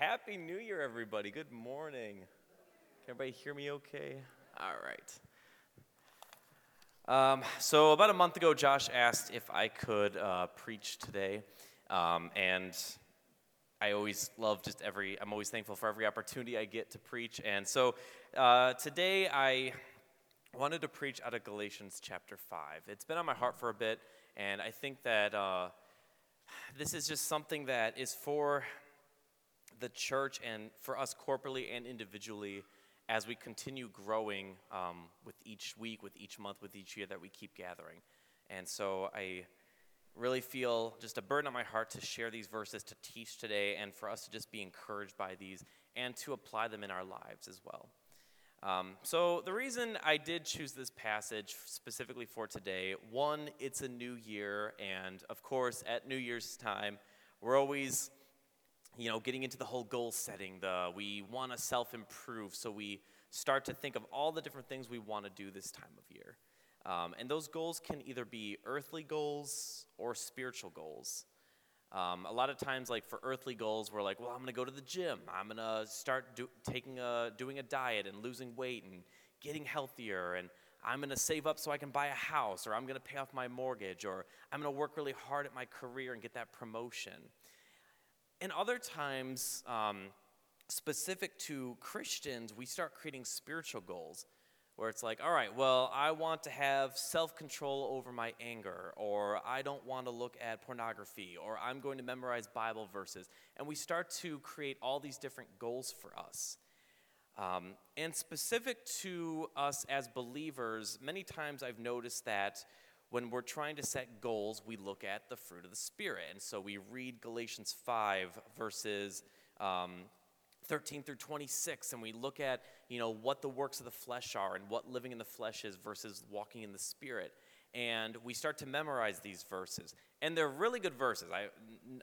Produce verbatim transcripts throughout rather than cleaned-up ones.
right, Happy New Year, everybody. Good morning. Can everybody hear me okay? All right. Um, so about a month ago, Josh asked if I could uh, preach today, um, and I always love just every, I'm always thankful for every opportunity I get to preach, and so uh, today I wanted to preach out of Galatians chapter five. It's been on my heart for a bit, and I think that uh, this is just something that is for the church and for us corporately and individually as we continue growing um, with each week, with each month, with each year that we keep gathering. And so I really feel just a burden on my heart to share these verses, to teach today, and for us to just be encouraged by these and to apply them in our lives as well. Um, so the reason I did choose this passage specifically for today, one, it's a new year, and of course at New Year's time, we're always, you know, getting into the whole goal setting. The we want to self-improve, so we start to think of all the different things we want to do this time of year. Um, and those goals can either be earthly goals or spiritual goals. Um, a lot of times, like for earthly goals, we're like, well, I'm going to go to the gym. I'm going to start do, taking a, doing a diet and losing weight and getting healthier. And I'm going to save up so I can buy a house, or I'm going to pay off my mortgage, or I'm going to work really hard at my career and get that promotion. And other times, um, specific to Christians, we start creating spiritual goals where it's like, all right, well, I want to have self-control over my anger, or I don't want to look at pornography, or I'm going to memorize Bible verses. And we start to create all these different goals for us. Um, and specific to us as believers, many times I've noticed that when we're trying to set goals, we look at the fruit of the Spirit. And so we read Galatians five, verses um thirteen through twenty-six, and we look at, you know, what the works of the flesh are and what living in the flesh is versus walking in the Spirit. And we start to memorize these verses. And they're really good verses. I,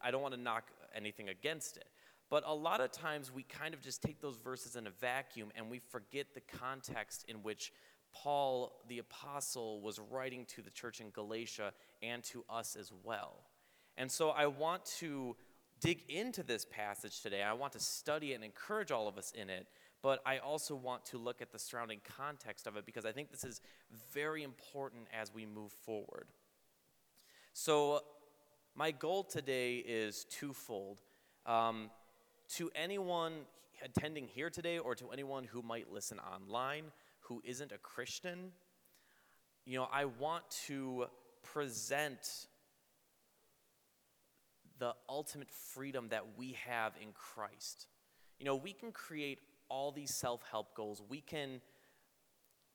I don't want to knock anything against it. But a lot of times we kind of just take those verses in a vacuum and we forget the context in which Paul, the apostle, was writing to the church in Galatia and to us as well. And so I want to dig into this passage today. I want to study it and encourage all of us in it, but I also want to look at the surrounding context of it because I think this is very important as we move forward. So my goal today is twofold. Um, to anyone attending here today or to anyone who might listen online who isn't a Christian, you know, I want to present the ultimate freedom that we have in Christ. You know, we can create all these self-help goals. We can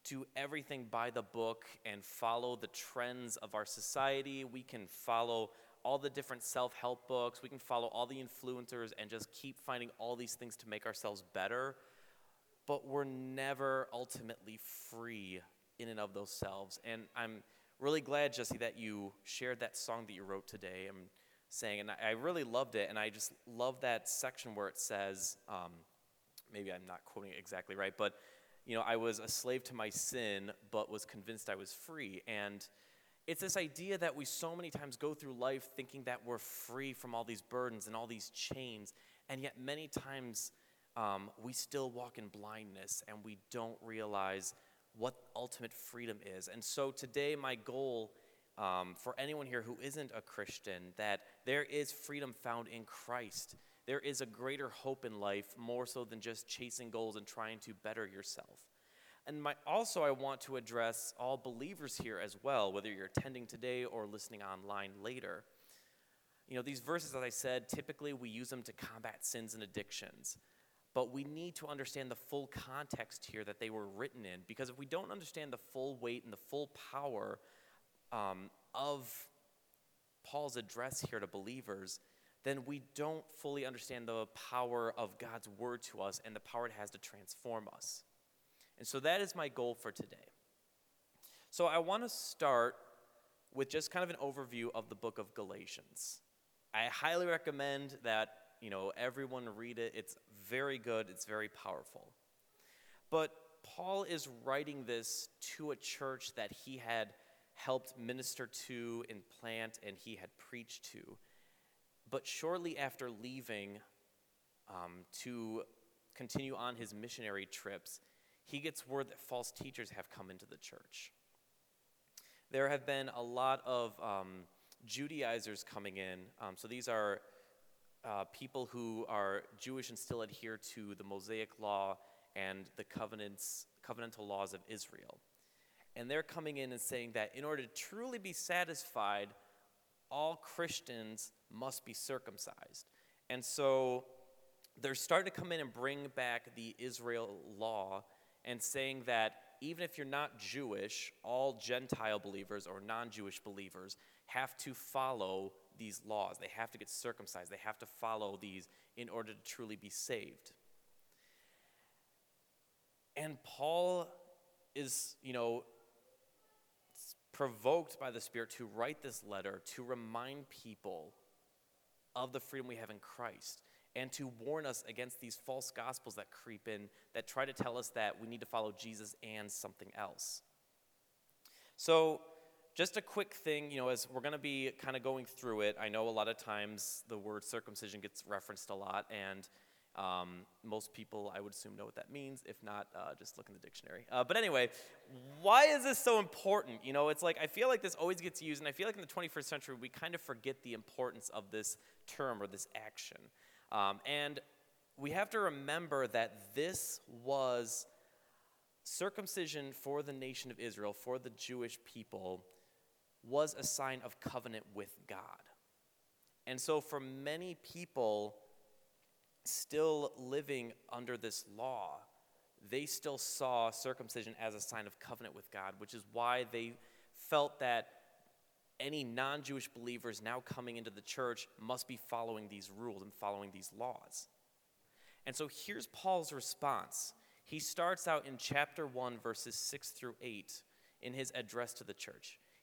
do everything by the book and follow the trends of our society. We can follow all the different self-help books. We can follow all the influencers and just keep finding all these things to make ourselves better. But we're never ultimately free in and of themselves. And I'm really glad, Jesse, that you shared that song that you wrote today. I'm saying, and I really loved it, and I just love that section where it says, um, maybe I'm not quoting it exactly right, but, you know, I was a slave to my sin, but was convinced I was free. And it's this idea that we so many times go through life thinking that we're free from all these burdens and all these chains, and yet many times um, we still walk in blindness, and we don't realize what ultimate freedom is. And so today my goal Um, for anyone here who isn't a Christian, that there is freedom found in Christ. There is a greater hope in life, more so than just chasing goals and trying to better yourself. And my, also I want to address all believers here as well, whether you're attending today or listening online later. You know, these verses, as I said, typically we use them to combat sins and addictions. But we need to understand the full context here that they were written in, because if we don't understand the full weight and the full power Um, of Paul's address here to believers, then we don't fully understand the power of God's word to us and the power it has to transform us. And so that is my goal for today. So I want to start with just kind of an overview of the book of Galatians. I highly recommend that, you know, everyone read it. It's very good. It's very powerful. But Paul is writing this to a church that he had helped minister to and plant, and he had preached to. But shortly after leaving um, to continue on his missionary trips, he gets word that false teachers have come into the church. There have been a lot of um, Judaizers coming in. Um, so these are uh, people who are Jewish and still adhere to the Mosaic law and the covenants, covenantal laws of Israel. And they're coming in and saying that in order to truly be satisfied, all Christians must be circumcised. And so they're starting to come in and bring back the Israel law and saying that even if you're not Jewish, all Gentile believers or non-Jewish believers have to follow these laws. They have to get circumcised. They have to follow these in order to truly be saved. And Paul is, you know, provoked by the Spirit to write this letter to remind people of the freedom we have in Christ, and to warn us against these false gospels that creep in, that try to tell us that we need to follow Jesus and something else. So just a quick thing, you know, as we're going to be kind of going through it, I know a lot of times the word circumcision gets referenced a lot, and um, most people, I would assume, know what that means. If not, uh, just look in the dictionary. Uh, but anyway, why is this so important? You know, it's like, I feel like this always gets used, and I feel like in the twenty-first century, we kind of forget the importance of this term or this action. Um, and we have to remember that this was circumcision for the nation of Israel, for the Jewish people, was a sign of covenant with God. And so for many people still living under this law, they still saw circumcision as a sign of covenant with God, which is why they felt that any non-Jewish believers now coming into the church must be following these rules and following these laws. And so here's Paul's response. He starts out in chapter one, verses six through eight, in his address to the church.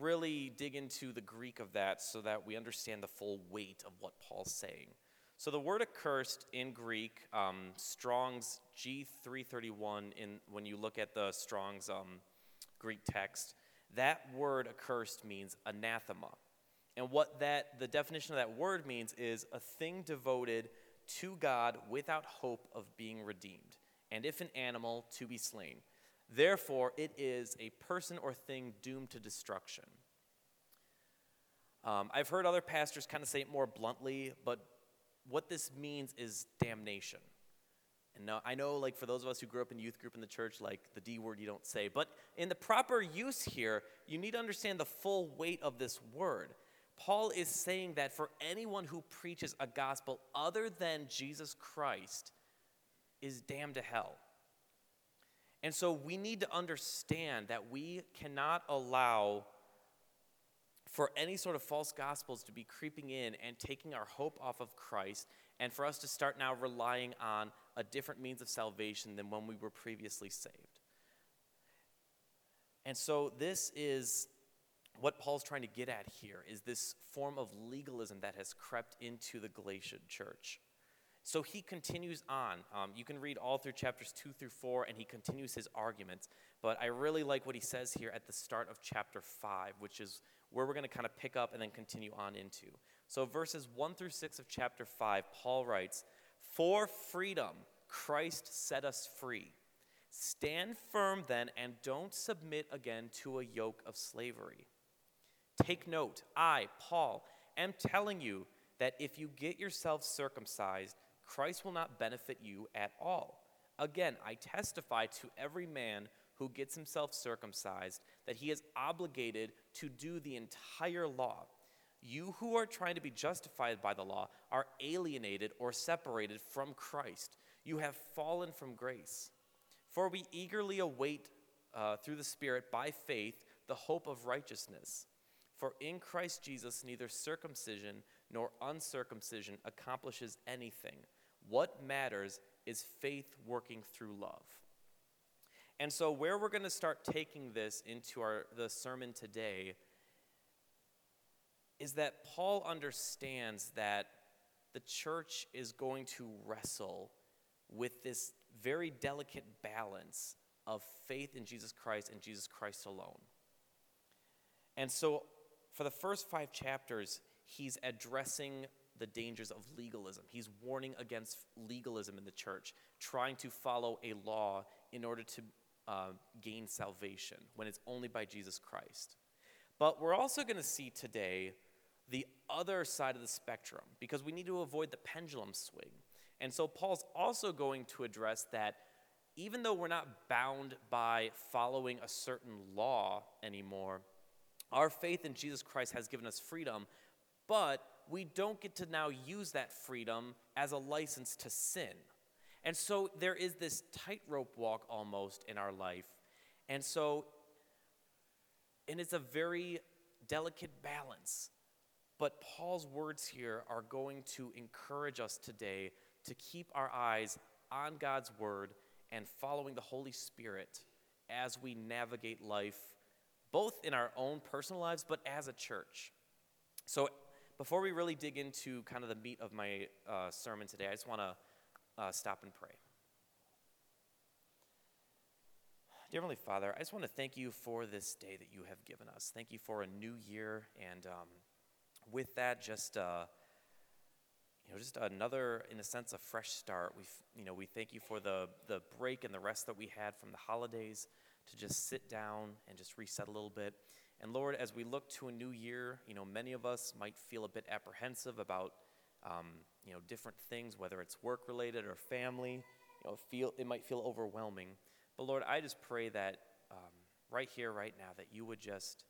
really dig into the Greek of that so that we understand the full weight of what Paul's saying. So the word accursed in Greek, um, Strong's G three thirty-one, in, when you look at the Strong's um, Greek text, that word accursed means anathema. And what that, the definition of that word means is a thing devoted to God without hope of being redeemed, and if an animal, to be slain. Therefore, it is a person or thing doomed to destruction. Um, I've heard other pastors kind of say it more bluntly, but what this means is damnation. And now, I know, like, for those of us who grew up in youth group in the church, like, the D word you don't say. But in the proper use here, you need to understand the full weight of this word. Paul is saying that for anyone who preaches a gospel other than Jesus Christ is damned to hell. And so we need to understand that we cannot allow for any sort of false gospels to be creeping in and taking our hope off of Christ, and for us to start now relying on a different means of salvation than when we were previously saved. And so this is what Paul's trying to get at here, is this form of legalism that has crept into the Galatian church. So he continues on. Um, you can read all through chapters two through four, and he continues his arguments. But I really like what he says here at the start of chapter five, which is where we're going to kind of pick up and then continue on into. So verses one through six of chapter five, Paul writes, "For freedom, Christ set us free. Stand firm then, and don't submit again to a yoke of slavery. Take note, I, Paul, am telling you that if you get yourself circumcised, Christ will not benefit you at all. Again, I testify to every man who gets himself circumcised that he is obligated to do the entire law. You who are trying to be justified by the law are alienated or separated from Christ. You have fallen from grace. For we eagerly await uh, through the Spirit by faith the hope of righteousness. For in Christ Jesus neither circumcision nor uncircumcision accomplishes anything, What matters is faith working through love. And so where we're going to start taking this into our the sermon today is that Paul understands that the church is going to wrestle with this very delicate balance of faith in Jesus Christ and Jesus Christ alone. And so for the first five chapters, he's addressing the dangers of legalism. He's warning against legalism in the church, trying to follow a law in order to uh, gain salvation when it's only by Jesus Christ. But we're also going to see today the other side of the spectrum, because we need to avoid the pendulum swing. And so Paul's also going to address that even though we're not bound by following a certain law anymore, our faith in Jesus Christ has given us freedom, but we don't get to now use that freedom as a license to sin. And so there is this tightrope walk almost in our life. And so, and it's a very delicate balance. But Paul's words here are going to encourage us today to keep our eyes on God's word and following the Holy Spirit as we navigate life, both in our own personal lives, but as a church. So before we really dig into kind of the meat of my uh, sermon today, I just want to Uh, stop and pray. Dear Heavenly Father, I just want to thank you for this day that you have given us. Thank you for a new year, and um, with that, just uh, you know, just another, in a sense, a fresh start. We, you know, we thank you for the the break and the rest that we had from the holidays to just sit down and just reset a little bit. And Lord, as we look to a new year, you know, many of us might feel a bit apprehensive about. Um, you know, different things, whether it's work-related or family, you know, feel it might feel overwhelming. But Lord, I just pray that um, right here, right now, that you would just,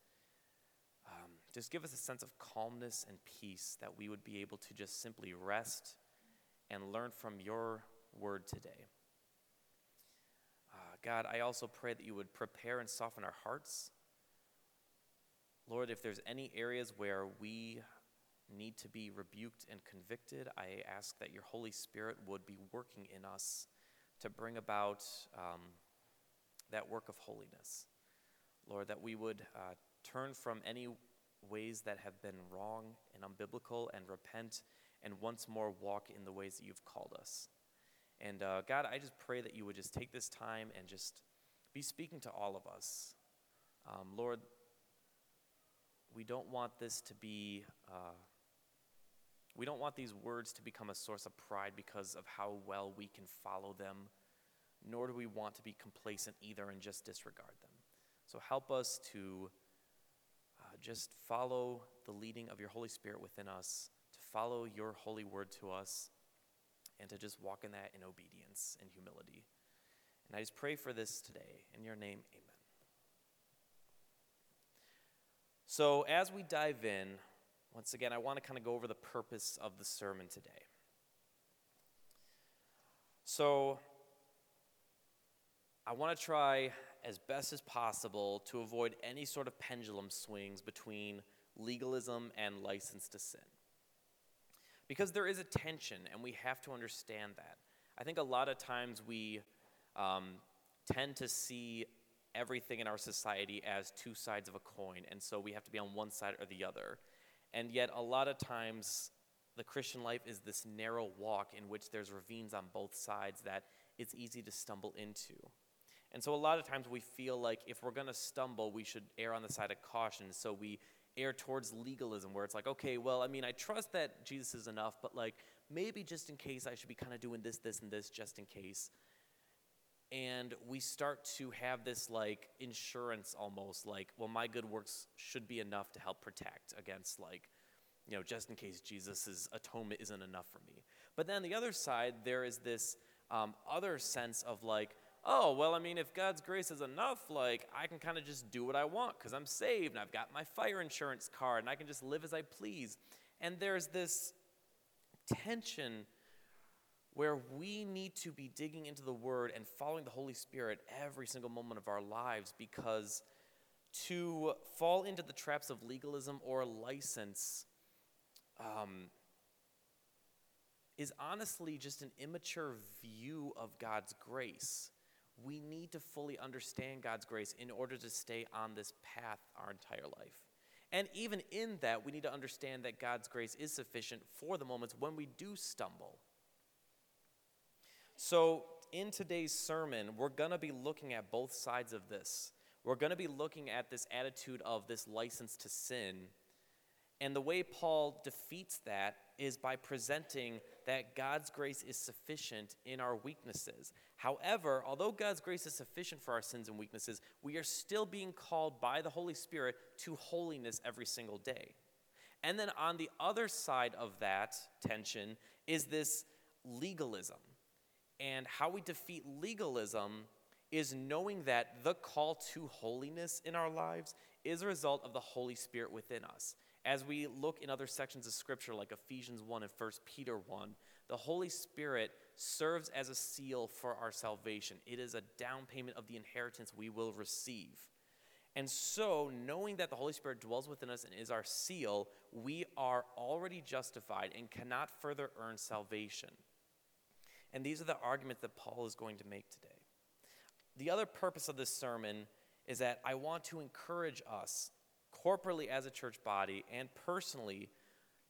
um, just give us a sense of calmness and peace, that we would be able to just simply rest and learn from your word today. Uh, God, I also pray that you would prepare and soften our hearts. Lord, if there's any areas where we need to be rebuked and convicted, I ask that your Holy Spirit would be working in us to bring about um, that work of holiness. Lord, that we would uh, turn from any ways that have been wrong and unbiblical and repent and once more walk in the ways that you've called us. And uh, God, I just pray that you would just take this time and just be speaking to all of us. Um, Lord, we don't want this to be... Uh, We don't want these words to become a source of pride because of how well we can follow them, nor do we want to be complacent either and just disregard them. So help us to uh, just follow the leading of your Holy Spirit within us, to follow your holy word to us, and to just walk in that in obedience and humility. And I just pray for this today. In your name, amen. So as we dive in, once again, I want to kind of go over the purpose of the sermon today. So, I want to try as best as possible to avoid any sort of pendulum swings between legalism and license to sin, because there is a tension, and we have to understand that. I think a lot of times we um, tend to see everything in our society as two sides of a coin, and so we have to be on one side or the other. And yet a lot of times the Christian life is this narrow walk in which there's ravines on both sides that it's easy to stumble into. And so a lot of times we feel like if we're going to stumble, we should err on the side of caution. So we err towards legalism, where it's like, okay, well, I mean, I trust that Jesus is enough, but like maybe just in case I should be kind of doing this, this, and this just in case. And we start to have this like insurance almost, like, well, my good works should be enough to help protect against, like, you know, just in case Jesus' atonement isn't enough for me. But then on the other side, there is this um, other sense of like, oh, well, I mean, if God's grace is enough, like, I can kind of just do what I want because I'm saved and I've got my fire insurance card and I can just live as I please. And there's this tension where we need to be digging into the Word and following the Holy Spirit every single moment of our lives, because to fall into the traps of legalism or license, um, is honestly just an immature view of God's grace. We need to fully understand God's grace in order to stay on this path our entire life. And even in that, we need to understand that God's grace is sufficient for the moments when we do stumble. So in today's sermon, we're going to be looking at both sides of this. We're going to be looking at this attitude of this license to sin. And the way Paul defeats that is by presenting that God's grace is sufficient in our weaknesses. However, although God's grace is sufficient for our sins and weaknesses, we are still being called by the Holy Spirit to holiness every single day. And then on the other side of that tension is this legalism. And how we defeat legalism is knowing that the call to holiness in our lives is a result of the Holy Spirit within us. As we look in other sections of Scripture like Ephesians one and First Peter one, the Holy Spirit serves as a seal for our salvation. It is a down payment of the inheritance we will receive. And so, knowing that the Holy Spirit dwells within us and is our seal, we are already justified and cannot further earn salvation. And these are the arguments that Paul is going to make today. The other purpose of this sermon is that I want to encourage us corporally as a church body and personally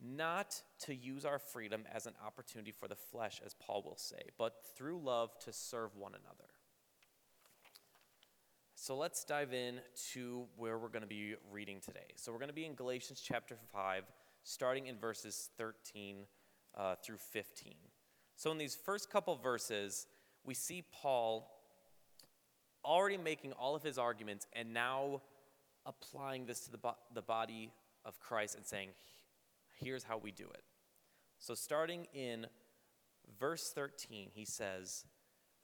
not to use our freedom as an opportunity for the flesh, as Paul will say, but through love to serve one another. So let's dive in to where we're going to be reading today. So we're going to be in Galatians chapter five, starting in verses thirteen uh, through fifteen. So in these first couple verses, we see Paul already making all of his arguments and now applying this to the, bo- the body of Christ and saying, here's how we do it. So starting in verse thirteen, he says,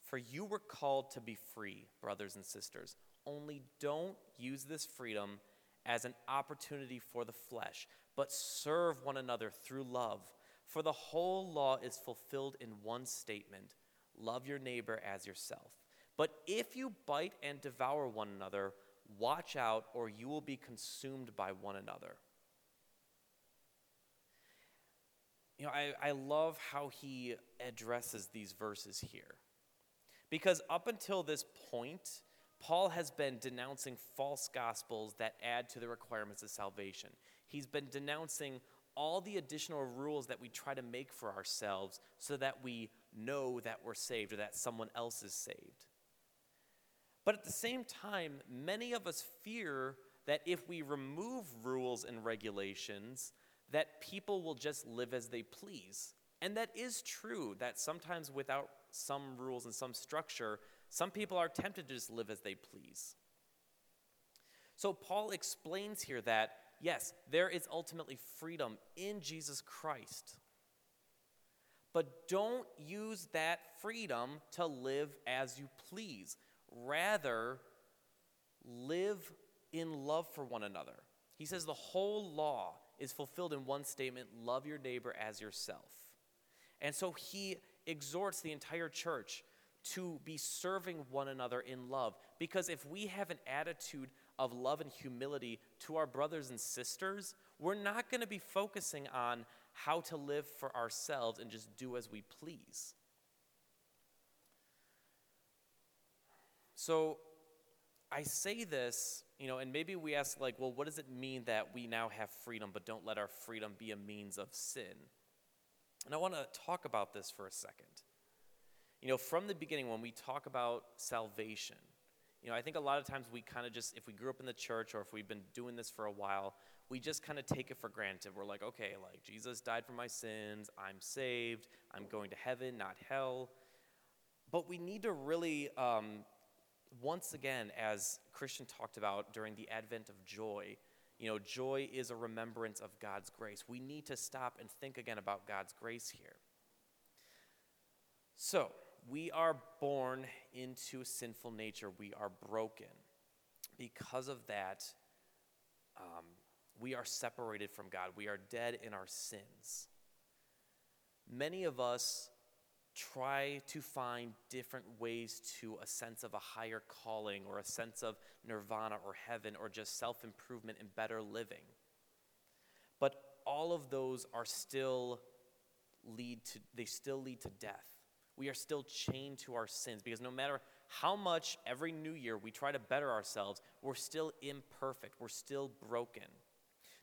"For you were called to be free, brothers and sisters. Only don't use this freedom as an opportunity for the flesh, but serve one another through love. For the whole law is fulfilled in one statement, love your neighbor as yourself. But if you bite and devour one another, watch out, or you will be consumed by one another." You know, I, I love how he addresses these verses here. Because up until this point, Paul has been denouncing false gospels that add to the requirements of salvation. He's been denouncing all the additional rules that we try to make for ourselves so that we know that we're saved or that someone else is saved. But at the same time, many of us fear that if we remove rules and regulations, that people will just live as they please. And that is true, that sometimes without some rules and some structure, some people are tempted to just live as they please. So Paul explains here that, yes, there is ultimately freedom in Jesus Christ. But don't use that freedom to live as you please. Rather, live in love for one another. He says the whole law is fulfilled in one statement, love your neighbor as yourself. And so he exhorts the entire church to be serving one another in love. Because if we have an attitude of love and humility to our brothers and sisters, we're not going to be focusing on how to live for ourselves and just do as we please. So I say this, you know, and maybe we ask, like, well, what does it mean that we now have freedom, but don't let our freedom be a means of sin? And I want to talk about this for a second. You know, from the beginning, when we talk about salvation, you know, I think a lot of times we kind of just, if we grew up in the church or if we've been doing this for a while, we just kind of take it for granted. We're like, okay, like, Jesus died for my sins, I'm saved, I'm going to heaven, not hell. But we need to really... Um, Once again, as Christian talked about during the advent of joy, you know, joy is a remembrance of God's grace. We need to stop and think again about God's grace here. So, we are born into sinful nature. We are broken. Because of that, um, we are separated from God. We are dead in our sins. Many of us try to find different ways to a sense of a higher calling or a sense of nirvana or heaven or just self-improvement and better living. But all of those are still lead to, they still lead to death. We are still chained to our sins because no matter how much every new year we try to better ourselves, we're still imperfect. We're still broken.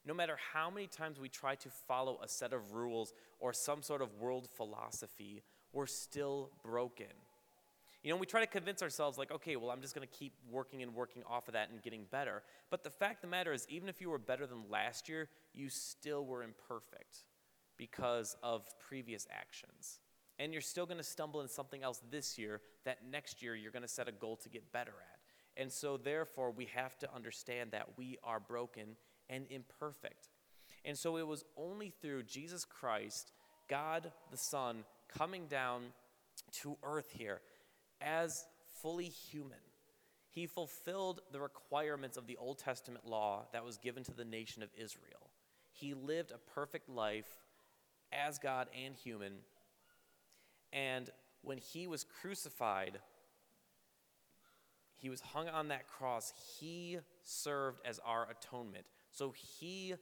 No matter how many times we try to follow a set of rules or some sort of world philosophy, we're still broken. You know, we try to convince ourselves like, okay, well, I'm just going to keep working and working off of that and getting better. But the fact of the matter is, even if you were better than last year, you still were imperfect because of previous actions. And you're still going to stumble in something else this year that next year you're going to set a goal to get better at. And so, therefore, we have to understand that we are broken and imperfect. And so it was only through Jesus Christ, God the Son, coming down to earth here as fully human. He fulfilled the requirements of the Old Testament law that was given to the nation of Israel. He lived a perfect life as God and human. And when he was crucified, he was hung on that cross. He served as our atonement. So he,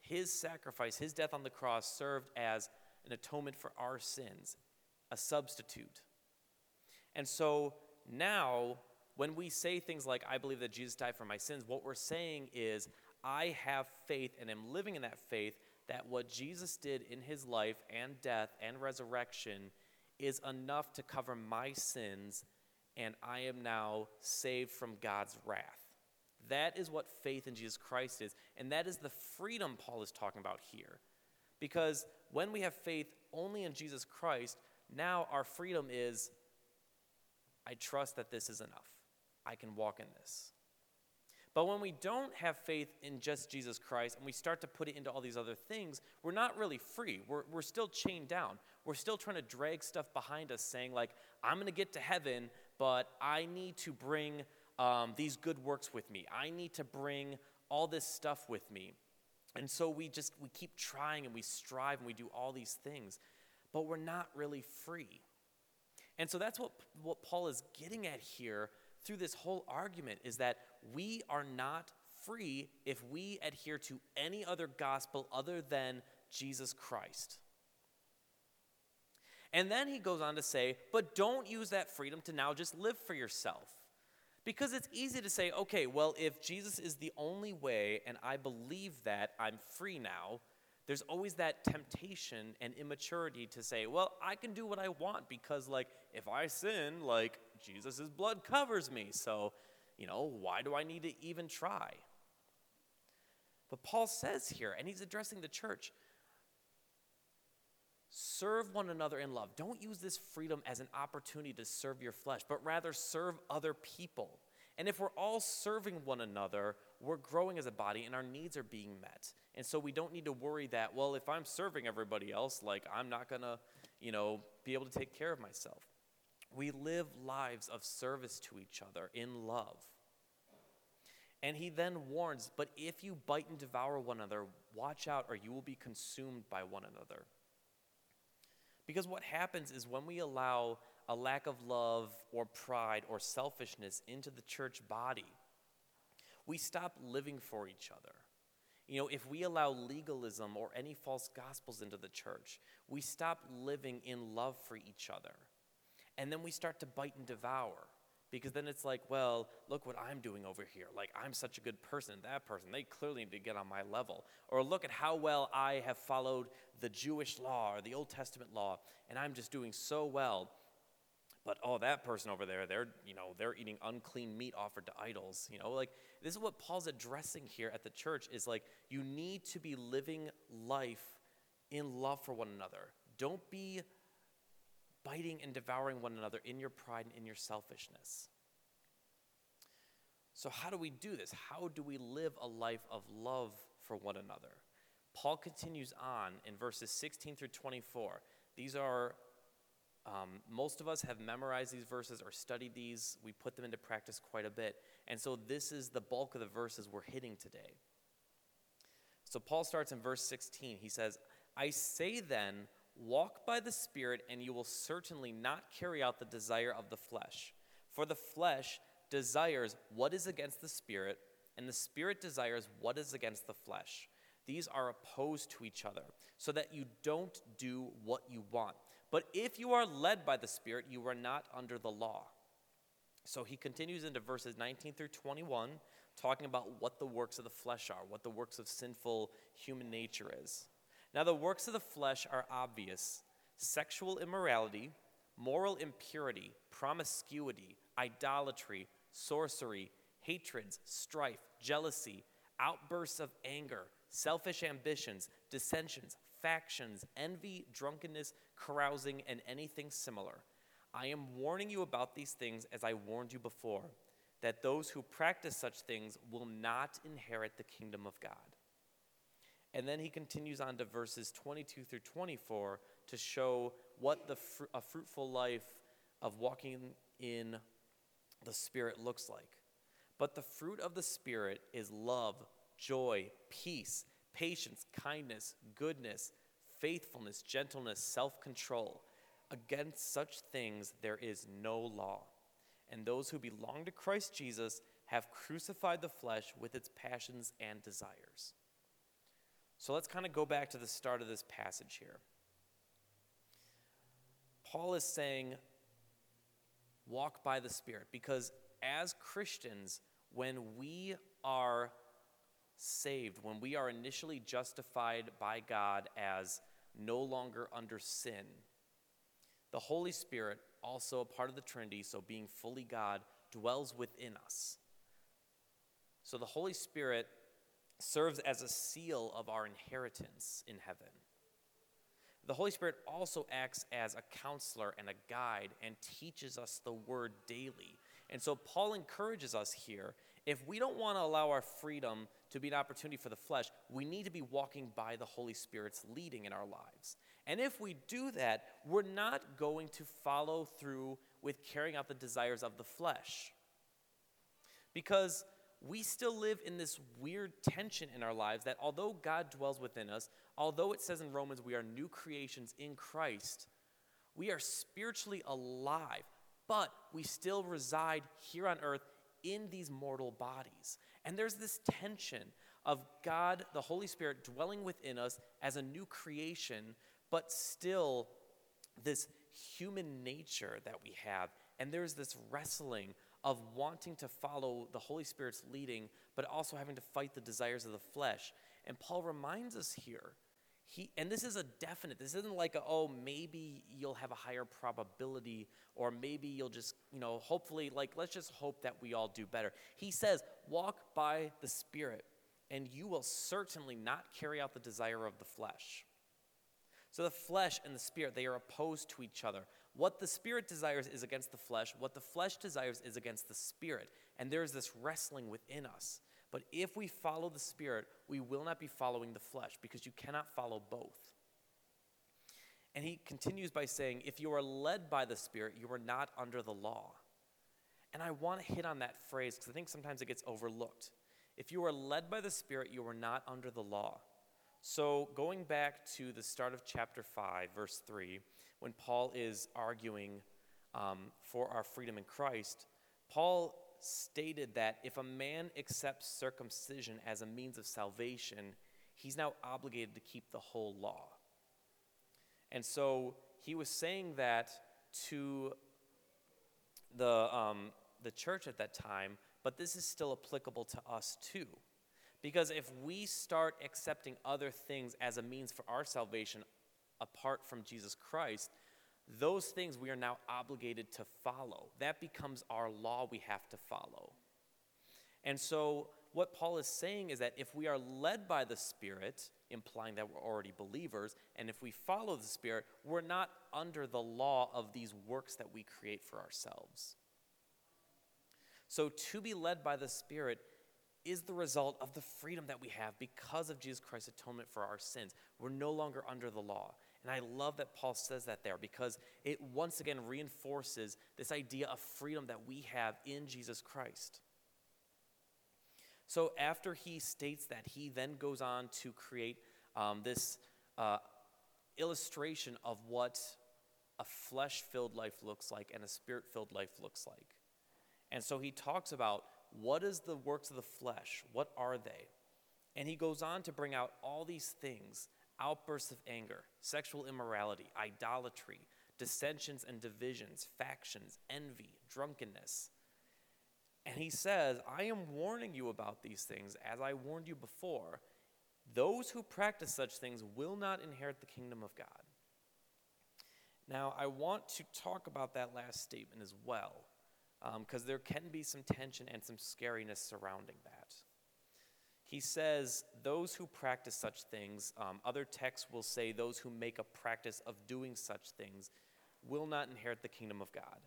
his sacrifice, his death on the cross served as an atonement for our sins, a substitute. And so now when we say things like, I believe that Jesus died for my sins, what we're saying is, I have faith and am living in that faith that what Jesus did in his life and death and resurrection is enough to cover my sins, and I am now saved from God's wrath. That is what faith in Jesus Christ is, and that is the freedom Paul is talking about here. Because when we have faith only in Jesus Christ, now our freedom is, I trust that this is enough. I can walk in this. But when we don't have faith in just Jesus Christ and we start to put it into all these other things, we're not really free. We're, we're still chained down. We're still trying to drag stuff behind us saying like, I'm going to get to heaven, but I need to bring um, these good works with me. I need to bring all this stuff with me. And so we just, we keep trying and we strive and we do all these things, but we're not really free. And so that's what, what Paul is getting at here through this whole argument, is that we are not free if we adhere to any other gospel other than Jesus Christ. And then he goes on to say, but don't use that freedom to now just live for yourself. Because it's easy to say, okay, well, if Jesus is the only way and I believe that, I'm free now. There's always that temptation and immaturity to say, well, I can do what I want because, like, if I sin, like, Jesus' blood covers me. So, you know, why do I need to even try? But Paul says here, and he's addressing the church, serve one another in love. Don't use this freedom as an opportunity to serve your flesh, but rather serve other people. And if we're all serving one another, we're growing as a body and our needs are being met. And so we don't need to worry that, well, if I'm serving everybody else, like I'm not going to, you know, be able to take care of myself. We live lives of service to each other in love. And he then warns, but if you bite and devour one another, watch out or you will be consumed by one another. Because what happens is when we allow a lack of love or pride or selfishness into the church body, we stop living for each other. You know, if we allow legalism or any false gospels into the church, we stop living in love for each other. And then we start to bite and devour. Because then it's like, well, look what I'm doing over here. Like, I'm such a good person, that person, they clearly need to get on my level. Or look at how well I have followed the Jewish law or the Old Testament law, and I'm just doing so well. But, oh, that person over there, they're, you know, they're eating unclean meat offered to idols. You know, like, this is what Paul's addressing here at the church is, like, you need to be living life in love for one another. Don't be biting and devouring one another in your pride and in your selfishness. So how do we do this? How do we live a life of love for one another? Paul continues on in verses sixteen through twenty-four. These are, um, most of us have memorized these verses or studied these. We put them into practice quite a bit. And so this is the bulk of the verses we're hitting today. So Paul starts in verse sixteen. He says, I say then, walk by the Spirit, and you will certainly not carry out the desire of the flesh. For the flesh desires what is against the Spirit, and the Spirit desires what is against the flesh. These are opposed to each other, so that you don't do what you want. But if you are led by the Spirit, you are not under the law. So he continues into verses nineteen through twenty-one, talking about what the works of the flesh are, what the works of sinful human nature is. Now, the works of the flesh are obvious: sexual immorality, moral impurity, promiscuity, idolatry, sorcery, hatreds, strife, jealousy, outbursts of anger, selfish ambitions, dissensions, factions, envy, drunkenness, carousing, and anything similar. I am warning you about these things as I warned you before, that those who practice such things will not inherit the kingdom of God. And then he continues on to verses twenty-two through twenty-four to show what the fr- a fruitful life of walking in the Spirit looks like. But the fruit of the Spirit is love, joy, peace, patience, kindness, goodness, faithfulness, gentleness, self-control. Against such things there is no law. And those who belong to Christ Jesus have crucified the flesh with its passions and desires. So let's kind of go back to the start of this passage here. Paul is saying, walk by the Spirit, because as Christians, when we are saved, when we are initially justified by God as no longer under sin, the Holy Spirit, also a part of the Trinity, so being fully God, dwells within us. So the Holy Spirit serves as a seal of our inheritance in heaven. The Holy Spirit also acts as a counselor and a guide and teaches us the word daily. And so Paul encourages us here, if we don't want to allow our freedom to be an opportunity for the flesh, we need to be walking by the Holy Spirit's leading in our lives. And if we do that, we're not going to follow through with carrying out the desires of the flesh. Because we still live in this weird tension in our lives that although God dwells within us, although it says in Romans we are new creations in Christ, we are spiritually alive, but we still reside here on earth in these mortal bodies. And there's this tension of God, the Holy Spirit, dwelling within us as a new creation, but still this human nature that we have. And there's this wrestling of wanting to follow the Holy Spirit's leading, but also having to fight the desires of the flesh. And Paul reminds us here, He, and this is a definite, this isn't like, a, oh, maybe you'll have a higher probability, or maybe you'll just, you know, hopefully, like, let's just hope that we all do better. He says, walk by the Spirit, and you will certainly not carry out the desire of the flesh. So the flesh and the Spirit, they are opposed to each other. What the Spirit desires is against the flesh. What the flesh desires is against the Spirit. And there is this wrestling within us. But if we follow the Spirit, we will not be following the flesh, because you cannot follow both. And he continues by saying, if you are led by the Spirit, you are not under the law. And I want to hit on that phrase, because I think sometimes it gets overlooked. If you are led by the Spirit, you are not under the law. So going back to the start of chapter five, verse three, when Paul is arguing um, for our freedom in Christ, Paul stated that if a man accepts circumcision as a means of salvation, he's now obligated to keep the whole law. And so he was saying that to the um, the church at that time, but this is still applicable to us too. Because if we start accepting other things as a means for our salvation apart from Jesus Christ, those things we are now obligated to follow. That becomes our law we have to follow. And so what Paul is saying is that if we are led by the Spirit, implying that we're already believers, and if we follow the Spirit, we're not under the law of these works that we create for ourselves. So to be led by the Spirit is the result of the freedom that we have because of Jesus Christ's atonement for our sins. We're no longer under the law. And I love that Paul says that there, because it once again reinforces this idea of freedom that we have in Jesus Christ. So after he states that, he then goes on to create um, this uh, illustration of what a flesh-filled life looks like and a spirit-filled life looks like. And so he talks about, what is the works of the flesh? What are they? And he goes on to bring out all these things: outbursts of anger, sexual immorality, idolatry, dissensions and divisions, factions, envy, drunkenness. And he says, I am warning you about these things as I warned you before. Those who practice such things will not inherit the kingdom of God. Now, I want to talk about that last statement as well, because um, there can be some tension and some scariness surrounding that. He says, those who practice such things, um, other texts will say those who make a practice of doing such things will not inherit the kingdom of God.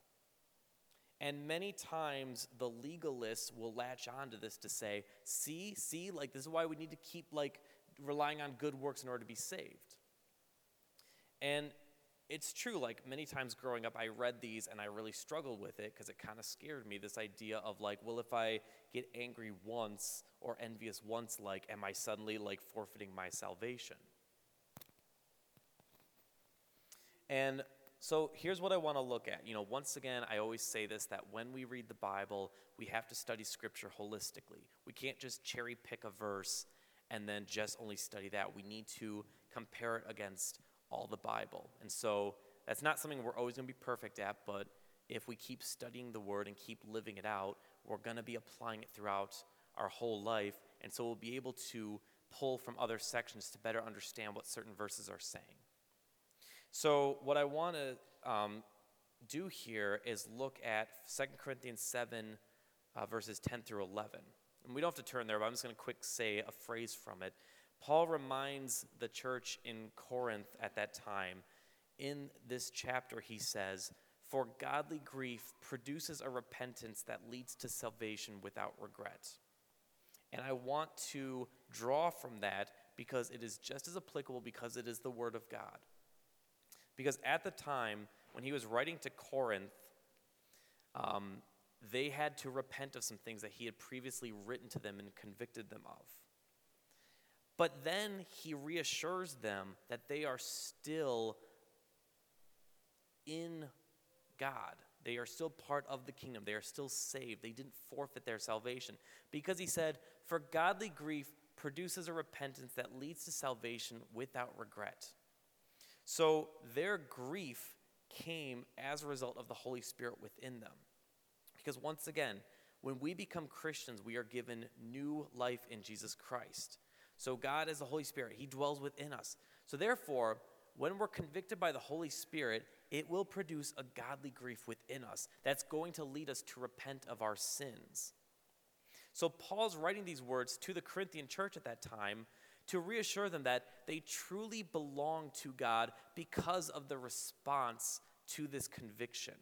And many times the legalists will latch onto this to say, see, see, like this is why we need to keep like relying on good works in order to be saved. And it's true, like many times growing up I read these and I really struggled with it because it kind of scared me, this idea of like, well, if I get angry once or envious once, like am I suddenly like forfeiting my salvation? And so here's what I want to look at. You know, once again, I always say this, that when we read the Bible, we have to study Scripture holistically. We can't just cherry pick a verse and then just only study that. We need to compare it against all the Bible. And so that's not something we're always going to be perfect at, but if we keep studying the Word and keep living it out, we're going to be applying it throughout our whole life. And so we'll be able to pull from other sections to better understand what certain verses are saying. So what I want to um, do here is look at Second Corinthians seven, uh, verses ten through eleven. And we don't have to turn there, but I'm just going to quick say a phrase from it. Paul reminds the church in Corinth at that time. In this chapter, he says, "For godly grief produces a repentance that leads to salvation without regret." And I want to draw from that because it is just as applicable because it is the Word of God. Because at the time, when he was writing to Corinth, um, they had to repent of some things that he had previously written to them and convicted them of. But then he reassures them that they are still in God. They are still part of the kingdom. They are still saved. They didn't forfeit their salvation. Because he said, "For godly grief produces a repentance that leads to salvation without regret." So their grief came as a result of the Holy Spirit within them. Because once again, when we become Christians, we are given new life in Jesus Christ. So God is the Holy Spirit. He dwells within us. So therefore, when we're convicted by the Holy Spirit, it will produce a godly grief within us that's going to lead us to repent of our sins. So Paul's writing these words to the Corinthian church at that time to reassure them that they truly belong to God because of the response to this conviction.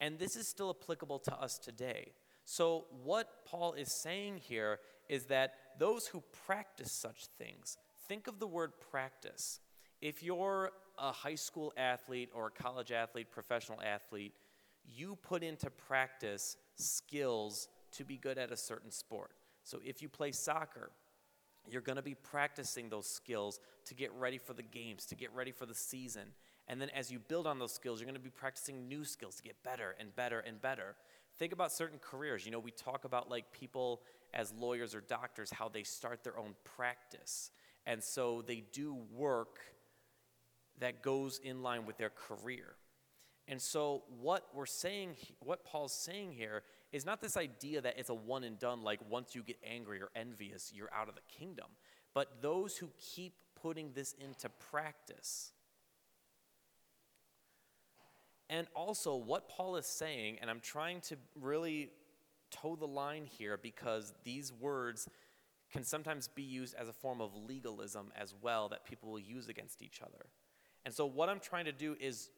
And this is still applicable to us today. So what Paul is saying here is that those who practice such things, think of the word practice. If you're a high school athlete or a college athlete, professional athlete, you put into practice skills to be good at a certain sport. So if you play soccer, you're going to be practicing those skills to get ready for the games, to get ready for the season. And then as you build on those skills, you're going to be practicing new skills to get better and better and better. Think about certain careers. You know, we talk about like people as lawyers or doctors, how they start their own practice. And so they do work that goes in line with their career. And so what we're saying, what Paul's saying here is not this idea that it's a one and done, like once you get angry or envious, you're out of the kingdom. But those who keep putting this into practice. And also what Paul is saying, and I'm trying to really toe the line here because these words can sometimes be used as a form of legalism as well that people will use against each other. And so what I'm trying to do is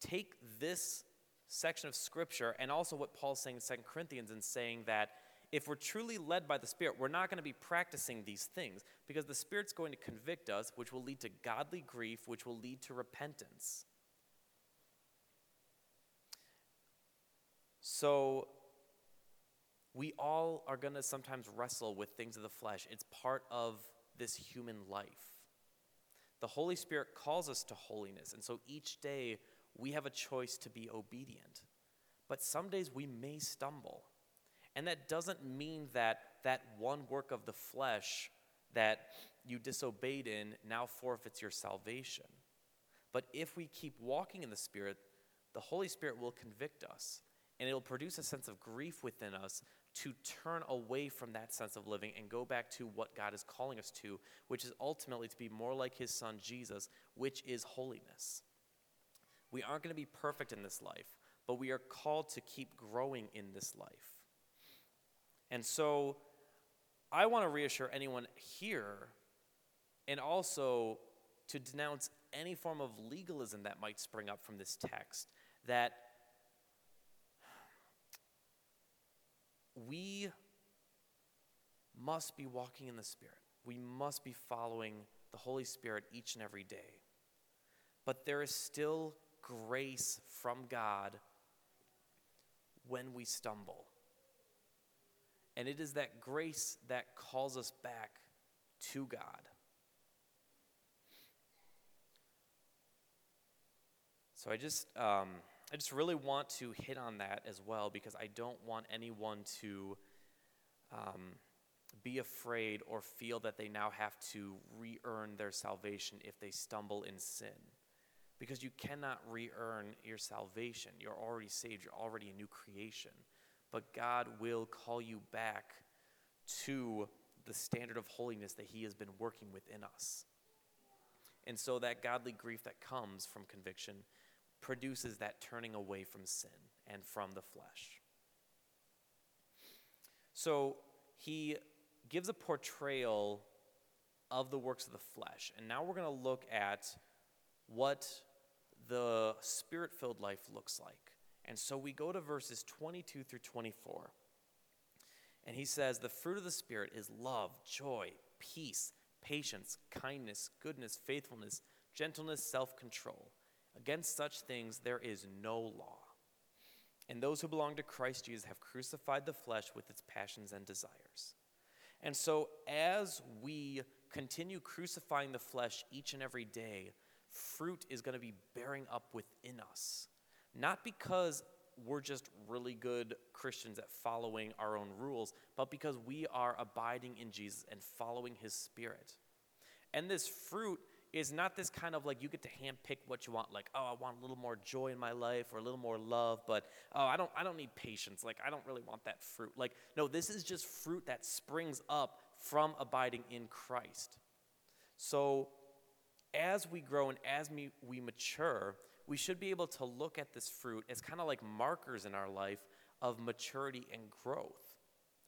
take this section of Scripture and also what Paul's saying in Second Corinthians and saying that if we're truly led by the Spirit, we're not going to be practicing these things because the Spirit's going to convict us, which will lead to godly grief, which will lead to repentance. So we all are going to sometimes wrestle with things of the flesh. It's part of this human life. The Holy Spirit calls us to holiness, and so each day we have a choice to be obedient. But some days we may stumble. And that doesn't mean that that one work of the flesh that you disobeyed in now forfeits your salvation. But if we keep walking in the Spirit, the Holy Spirit will convict us, and it'll produce a sense of grief within us to turn away from that sense of living and go back to what God is calling us to, which is ultimately to be more like his son Jesus, which is holiness. We aren't going to be perfect in this life, but we are called to keep growing in this life. And so I want to reassure anyone here, and also to denounce any form of legalism that might spring up from this text, that we must be walking in the Spirit. We must be following the Holy Spirit each and every day. But there is still grace from God when we stumble. And it is that grace that calls us back to God. So I just, um, I just really want to hit on that as well, because I don't want anyone to um, be afraid or feel that they now have to re-earn their salvation if they stumble in sin. Because you cannot re-earn your salvation. You're already saved. You're already a new creation. But God will call you back to the standard of holiness that he has been working within us. And so that godly grief that comes from conviction produces that turning away from sin and from the flesh. So he gives a portrayal of the works of the flesh. And now we're going to look at what the Spirit-filled life looks like. And so we go to verses twenty-two through twenty-four. And he says, the fruit of the Spirit is love, joy, peace, patience, kindness, goodness, faithfulness, gentleness, self-control. Against such things there is no law. And those who belong to Christ Jesus have crucified the flesh with its passions and desires. And so as we continue crucifying the flesh each and every day, fruit is going to be bearing up within us. Not because we're just really good Christians at following our own rules, but because we are abiding in Jesus and following his Spirit. And this fruit is not this kind of like you get to handpick what you want, like, oh, I want a little more joy in my life or a little more love, but oh, I don't I don't need patience. Like, I don't really want that fruit. Like, no, this is just fruit that springs up from abiding in Christ. So as we grow and as we, we mature, we should be able to look at this fruit as kind of like markers in our life of maturity and growth.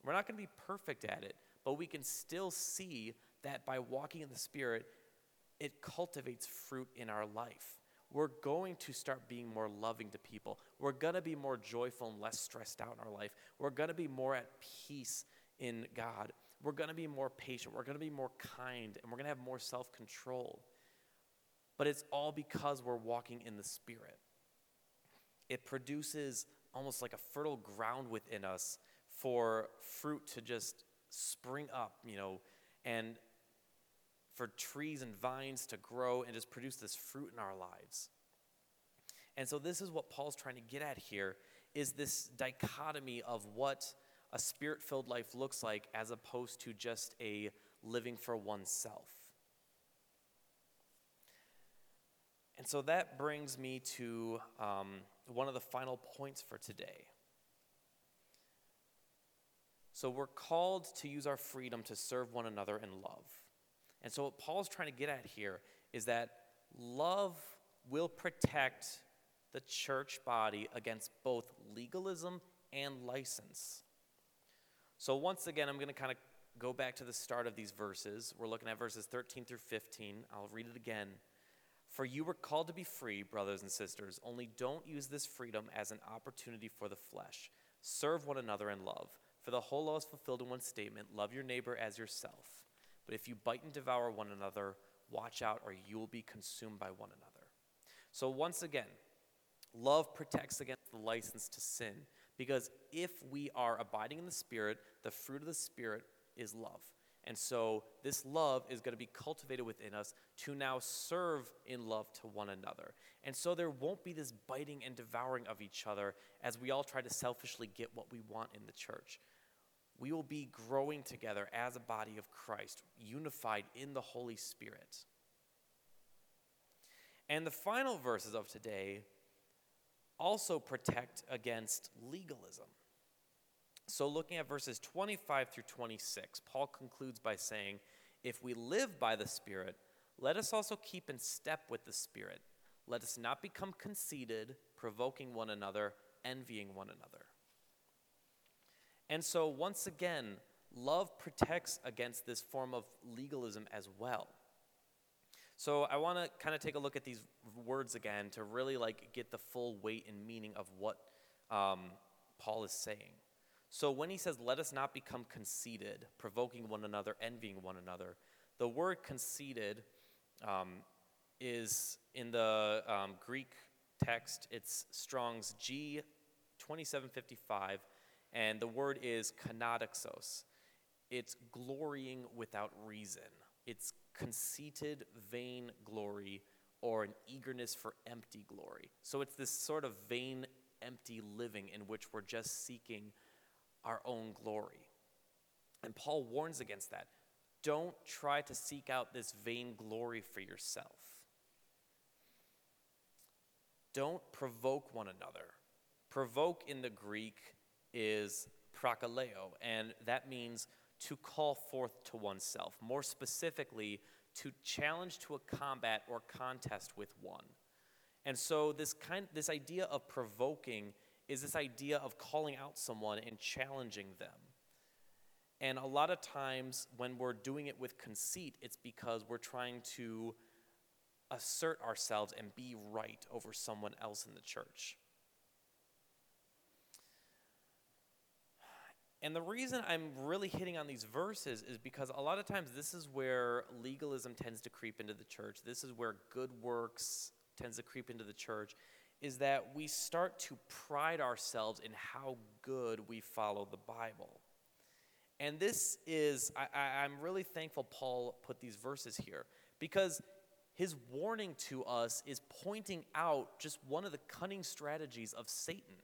We're not going to be perfect at it, but we can still see that by walking in the Spirit, it cultivates fruit in our life. We're going to start being more loving to people. We're going to be more joyful and less stressed out in our life. We're going to be more at peace in God. We're going to be more patient. We're going to be more kind, and we're going to have more self-control. But it's all because we're walking in the Spirit. It produces almost like a fertile ground within us for fruit to just spring up, you know, and for trees and vines to grow and just produce this fruit in our lives. And so this is what Paul's trying to get at here, is this dichotomy of what a Spirit-filled life looks like as opposed to just a living for oneself. And so that brings me to um, one of the final points for today. So we're called to use our freedom to serve one another in love. And so what Paul's trying to get at here is that love will protect the church body against both legalism and license. So once again, I'm going to kind of go back to the start of these verses. We're looking at verses thirteen through fifteen. I'll read it again. For you were called to be free, brothers and sisters, only don't use this freedom as an opportunity for the flesh. Serve one another in love. For the whole law is fulfilled in one statement, love your neighbor as yourself. But if you bite and devour one another, watch out or you will be consumed by one another. So once again, love protects against the license to sin, because if we are abiding in the Spirit, the fruit of the Spirit is love. And so this love is going to be cultivated within us to now serve in love to one another. And so there won't be this biting and devouring of each other as we all try to selfishly get what we want in the church. we will be growing together as a body of Christ, unified in the Holy Spirit. And the final verses of today also protect against legalism. So looking at verses twenty-five through twenty-six, Paul concludes by saying, if we live by the Spirit, let us also keep in step with the Spirit. Let us not become conceited, provoking one another, envying one another. And so once again, love protects against this form of legalism as well. So I want to kind of take a look at these words again to really like get the full weight and meaning of what um, Paul is saying. So when he says, let us not become conceited, provoking one another, envying one another, the word conceited um, is in the um, Greek text, it's Strong's G twenty-seven fifty-five, and the word is kanadixos. It's glorying without reason. It's conceited, vain glory, or an eagerness for empty glory. So it's this sort of vain, empty living in which we're just seeking our own glory. And Paul warns against that. Don't try to seek out this vain glory for yourself. Don't provoke one another. Provoke in the Greek is prakaleo, and that means to call forth to oneself. More specifically, to challenge to a combat or contest with one. And so this kind, this idea of provoking is this idea of calling out someone and challenging them. And a lot of times when we're doing it with conceit, it's because we're trying to assert ourselves and be right over someone else in the church. And the reason I'm really hitting on these verses is because a lot of times this is where legalism tends to creep into the church. This is where good works tends to creep into the church, is that we start to pride ourselves in how good we follow the Bible. And this is, I, I, I'm really thankful Paul put these verses here, because his warning to us is pointing out just one of the cunning strategies of Satan.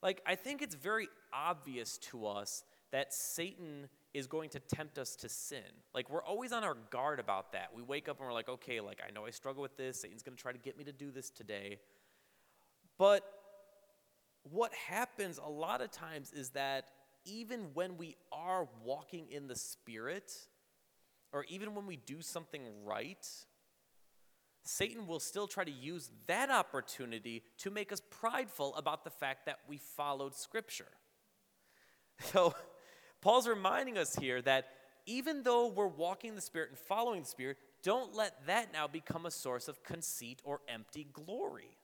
Like, I think it's very obvious to us that Satan is going to tempt us to sin. Like, we're always on our guard about that. We wake up and we're like, okay, like, I know I struggle with this. Satan's going to try to get me to do this today. But what happens a lot of times is that even when we are walking in the Spirit, or even when we do something right, Satan will still try to use that opportunity to make us prideful about the fact that we followed Scripture. So Paul's reminding us here that even though we're walking the Spirit and following the Spirit, don't let that now become a source of conceit or empty glory,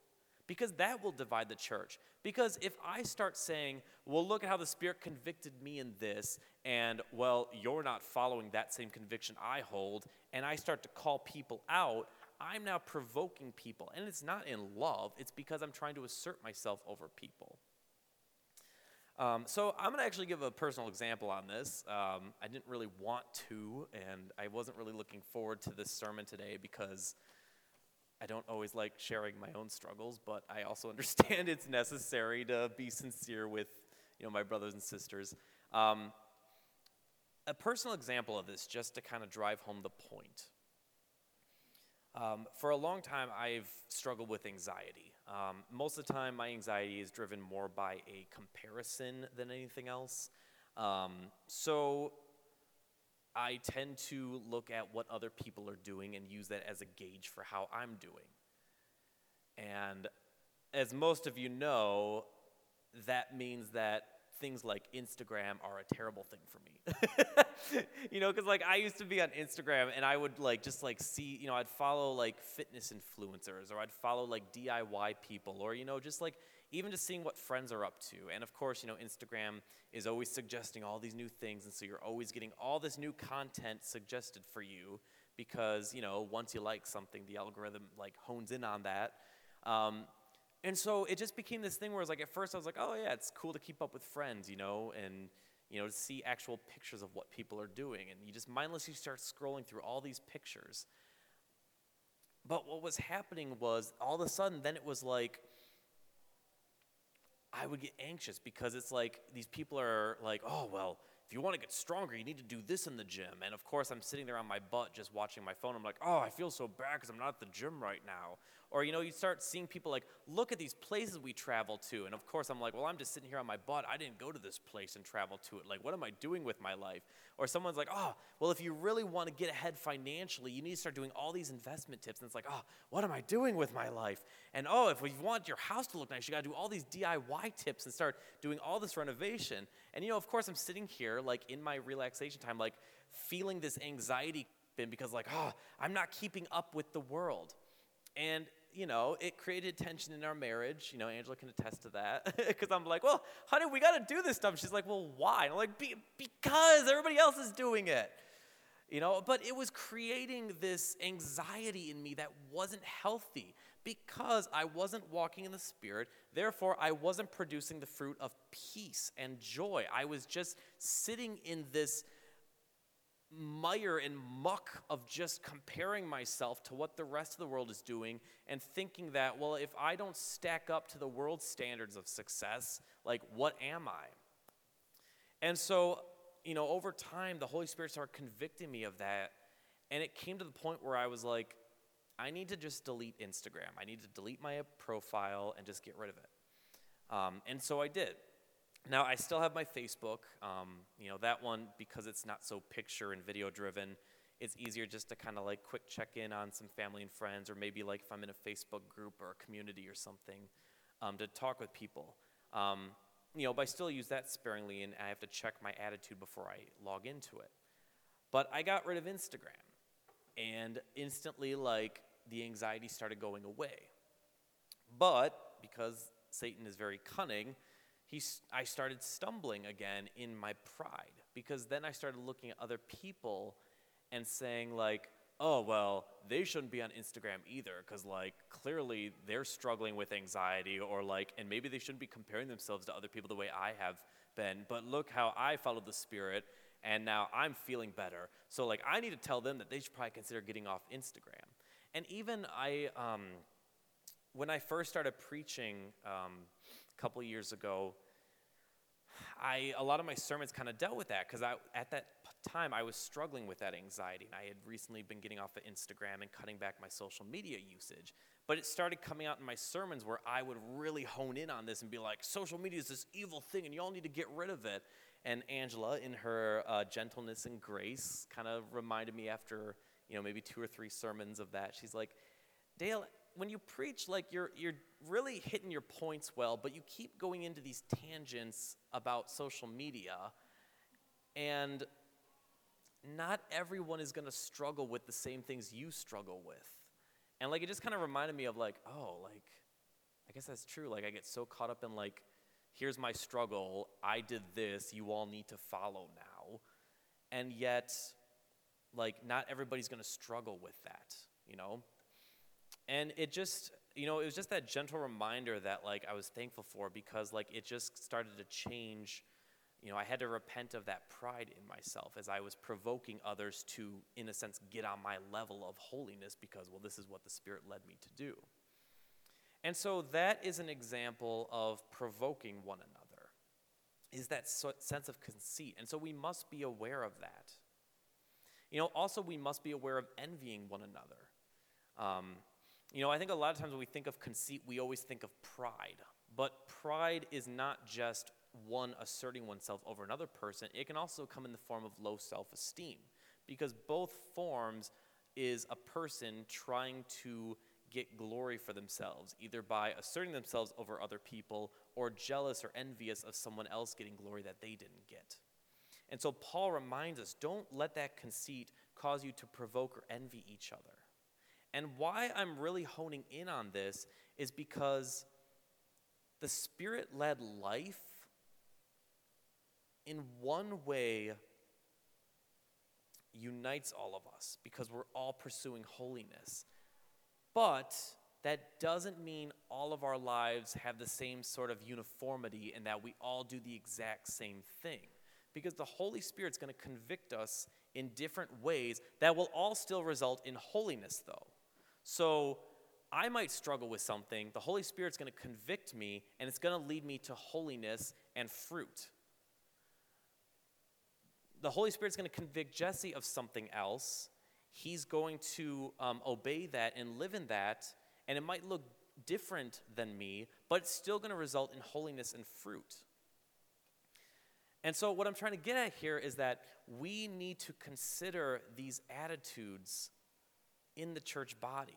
because that will divide the church. Because if I start saying, well, look at how the Spirit convicted me in this, and, well, you're not following that same conviction I hold, and I start to call people out, I'm now provoking people, and it's not in love. It's because I'm trying to assert myself over people. Um, so I'm going to actually give a personal example on this. Um, I didn't really want to, and I wasn't really looking forward to this sermon today because I don't always like sharing my own struggles, but I also understand it's necessary to be sincere with, you know, my brothers and sisters. Um, a personal example of this, just to kind of drive home the point. Um, for a long time, I've struggled with anxiety. Um, most of the time, my anxiety is driven more by a comparison than anything else. Um, so I tend to look at what other people are doing and use that as a gauge for how I'm doing. And as most of you know, that means that things like Instagram are a terrible thing for me. You know, because like I used to be on Instagram and I would like just like see, you know, I'd follow like fitness influencers, or I'd follow like D I Y people, or, you know, just like even just seeing what friends are up to. And of course, you know, Instagram is always suggesting all these new things. And so you're always getting all this new content suggested for you because, you know, once you like something, the algorithm like hones in on that. Um, And so it just became this thing where it was like, at first I was like, oh yeah, it's cool to keep up with friends, you know, and, you know, to see actual pictures of what people are doing. And you just mindlessly start scrolling through all these pictures. But what was happening was all of a sudden, then it was like, I I would get anxious because it's like these people are like, oh, well, if you want to get stronger, you need to do this in the gym. And, of course, I'm sitting there on my butt just watching my phone. I'm like, oh, I feel so bad because I'm not at the gym right now. Or, you know, you start seeing people like, look at these places we travel to. And, of course, I'm like, well, I'm just sitting here on my butt. I didn't go to this place and travel to it. Like, what am I doing with my life? Or someone's like, oh, well, if you really want to get ahead financially, you need to start doing all these investment tips. And it's like, oh, what am I doing with my life? And, oh, if you want your house to look nice, you got to do all these D I Y tips and start doing all this renovation. And, you know, of course, I'm sitting here, like in my relaxation time, like feeling this anxiety in because like, oh, I'm not keeping up with the world. And, you know, it created tension in our marriage. You know, Angela can attest to that because I'm like, well, honey, we got to do this stuff. She's like, well, why? And I'm like, be- because everybody else is doing it. You know, but it was creating this anxiety in me that wasn't healthy because I wasn't walking in the Spirit. Therefore, I wasn't producing the fruit of peace and joy. I was just sitting in this mire and muck of just comparing myself to what the rest of the world is doing and thinking that, well, if I don't stack up to the world's standards of success, like, what am I? And so, you know, over time, the Holy Spirit started convicting me of that, and it came to the point where I was like, I need to just delete Instagram. I need to delete my profile and just get rid of it. Um, and so I did. Now, I still have my Facebook. Um, you know, that one, because it's not so picture and video driven, it's easier just to kind of like quick check in on some family and friends, or maybe like if I'm in a Facebook group or a community or something, um, to talk with people. Um, You know, but I still use that sparingly, and I have to check my attitude before I log into it. But I got rid of Instagram, and instantly, like, the anxiety started going away. But because Satan is very cunning, he, I started stumbling again in my pride, because then I started looking at other people and saying, like, oh, well, they shouldn't be on Instagram either because, like, clearly they're struggling with anxiety, or, like, and maybe they shouldn't be comparing themselves to other people the way I have been. But look how I followed the Spirit, and now I'm feeling better. So, like, I need to tell them that they should probably consider getting off Instagram. And even I, um, when I first started preaching um, a couple years ago, I, a lot of my sermons kind of dealt with that because I, at that time I was struggling with that anxiety, and I had recently been getting off of Instagram and cutting back my social media usage. But it started coming out in my sermons where I would really hone in on this and be like, social media is this evil thing and you all need to get rid of it. And Angela, in her uh, gentleness and grace, kind of reminded me after, you know, maybe two or three sermons of that. She's like, Dale, when you preach, like, you're you're really hitting your points well, but you keep going into these tangents about social media, and not everyone is going to struggle with the same things you struggle with. And, like, it just kind of reminded me of, like, oh, like, I guess that's true. Like, I get so caught up in, like, here's my struggle, I did this, you all need to follow now. And yet, like, not everybody's going to struggle with that, you know? And it just, you know, it was just that gentle reminder that, like, I was thankful for, because, like, it just started to change. You know, I had to repent of that pride in myself as I was provoking others to, in a sense, get on my level of holiness because, well, this is what the Spirit led me to do. And so that is an example of provoking one another, is that so- sense of conceit. And so we must be aware of that. You know, also we must be aware of envying one another. Um, You know, I think a lot of times when we think of conceit, we always think of pride. But pride is not just one asserting oneself over another person. It can also come in the form of low self-esteem, because both forms is a person trying to get glory for themselves, either by asserting themselves over other people or jealous or envious of someone else getting glory that they didn't get. And so Paul reminds us, don't let that conceit cause you to provoke or envy each other. And why I'm really honing in on this is because the Spirit-led life, in one way, unites all of us because we're all pursuing holiness. But that doesn't mean all of our lives have the same sort of uniformity and that we all do the exact same thing, because the Holy Spirit's going to convict us in different ways that will all still result in holiness, though. So I might struggle with something, the Holy Spirit's going to convict me, and it's going to lead me to holiness and fruit. The Holy Spirit's going to convict Jesse of something else. He's going to um, obey that and live in that, and it might look different than me, but it's still going to result in holiness and fruit. And so what I'm trying to get at here is that we need to consider these attitudes in the church body.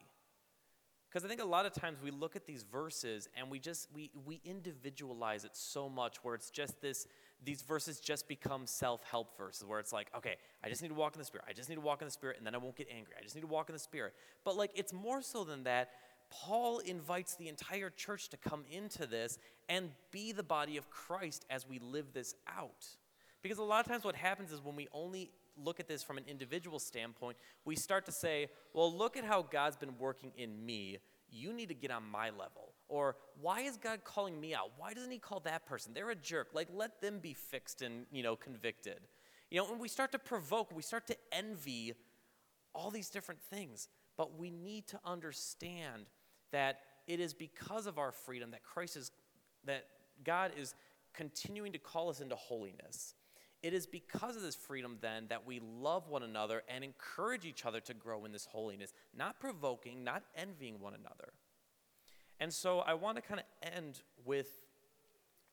Because I think a lot of times we look at these verses and we just, we we individualize it so much where it's just this, these verses just become self-help verses where it's like, okay, I just need to walk in the Spirit. I just need to walk in the Spirit and then I won't get angry. I just need to walk in the Spirit. But like, it's more so than that. Paul invites the entire church to come into this and be the body of Christ as we live this out. Because a lot of times what happens is when we only look at this from an individual standpoint, we start to say, well, look at how God's been working in me. You need to get on my level. Or why is God calling me out? Why doesn't he call that person? They're a jerk. Like, let them be fixed and, you know, convicted. You know, and we start to provoke, we start to envy all these different things. But we need to understand that it is because of our freedom that Christ is, that God is continuing to call us into holiness. It is because of this freedom, then, that we love one another and encourage each other to grow in this holiness, not provoking, not envying one another. And so I want to kind of end with,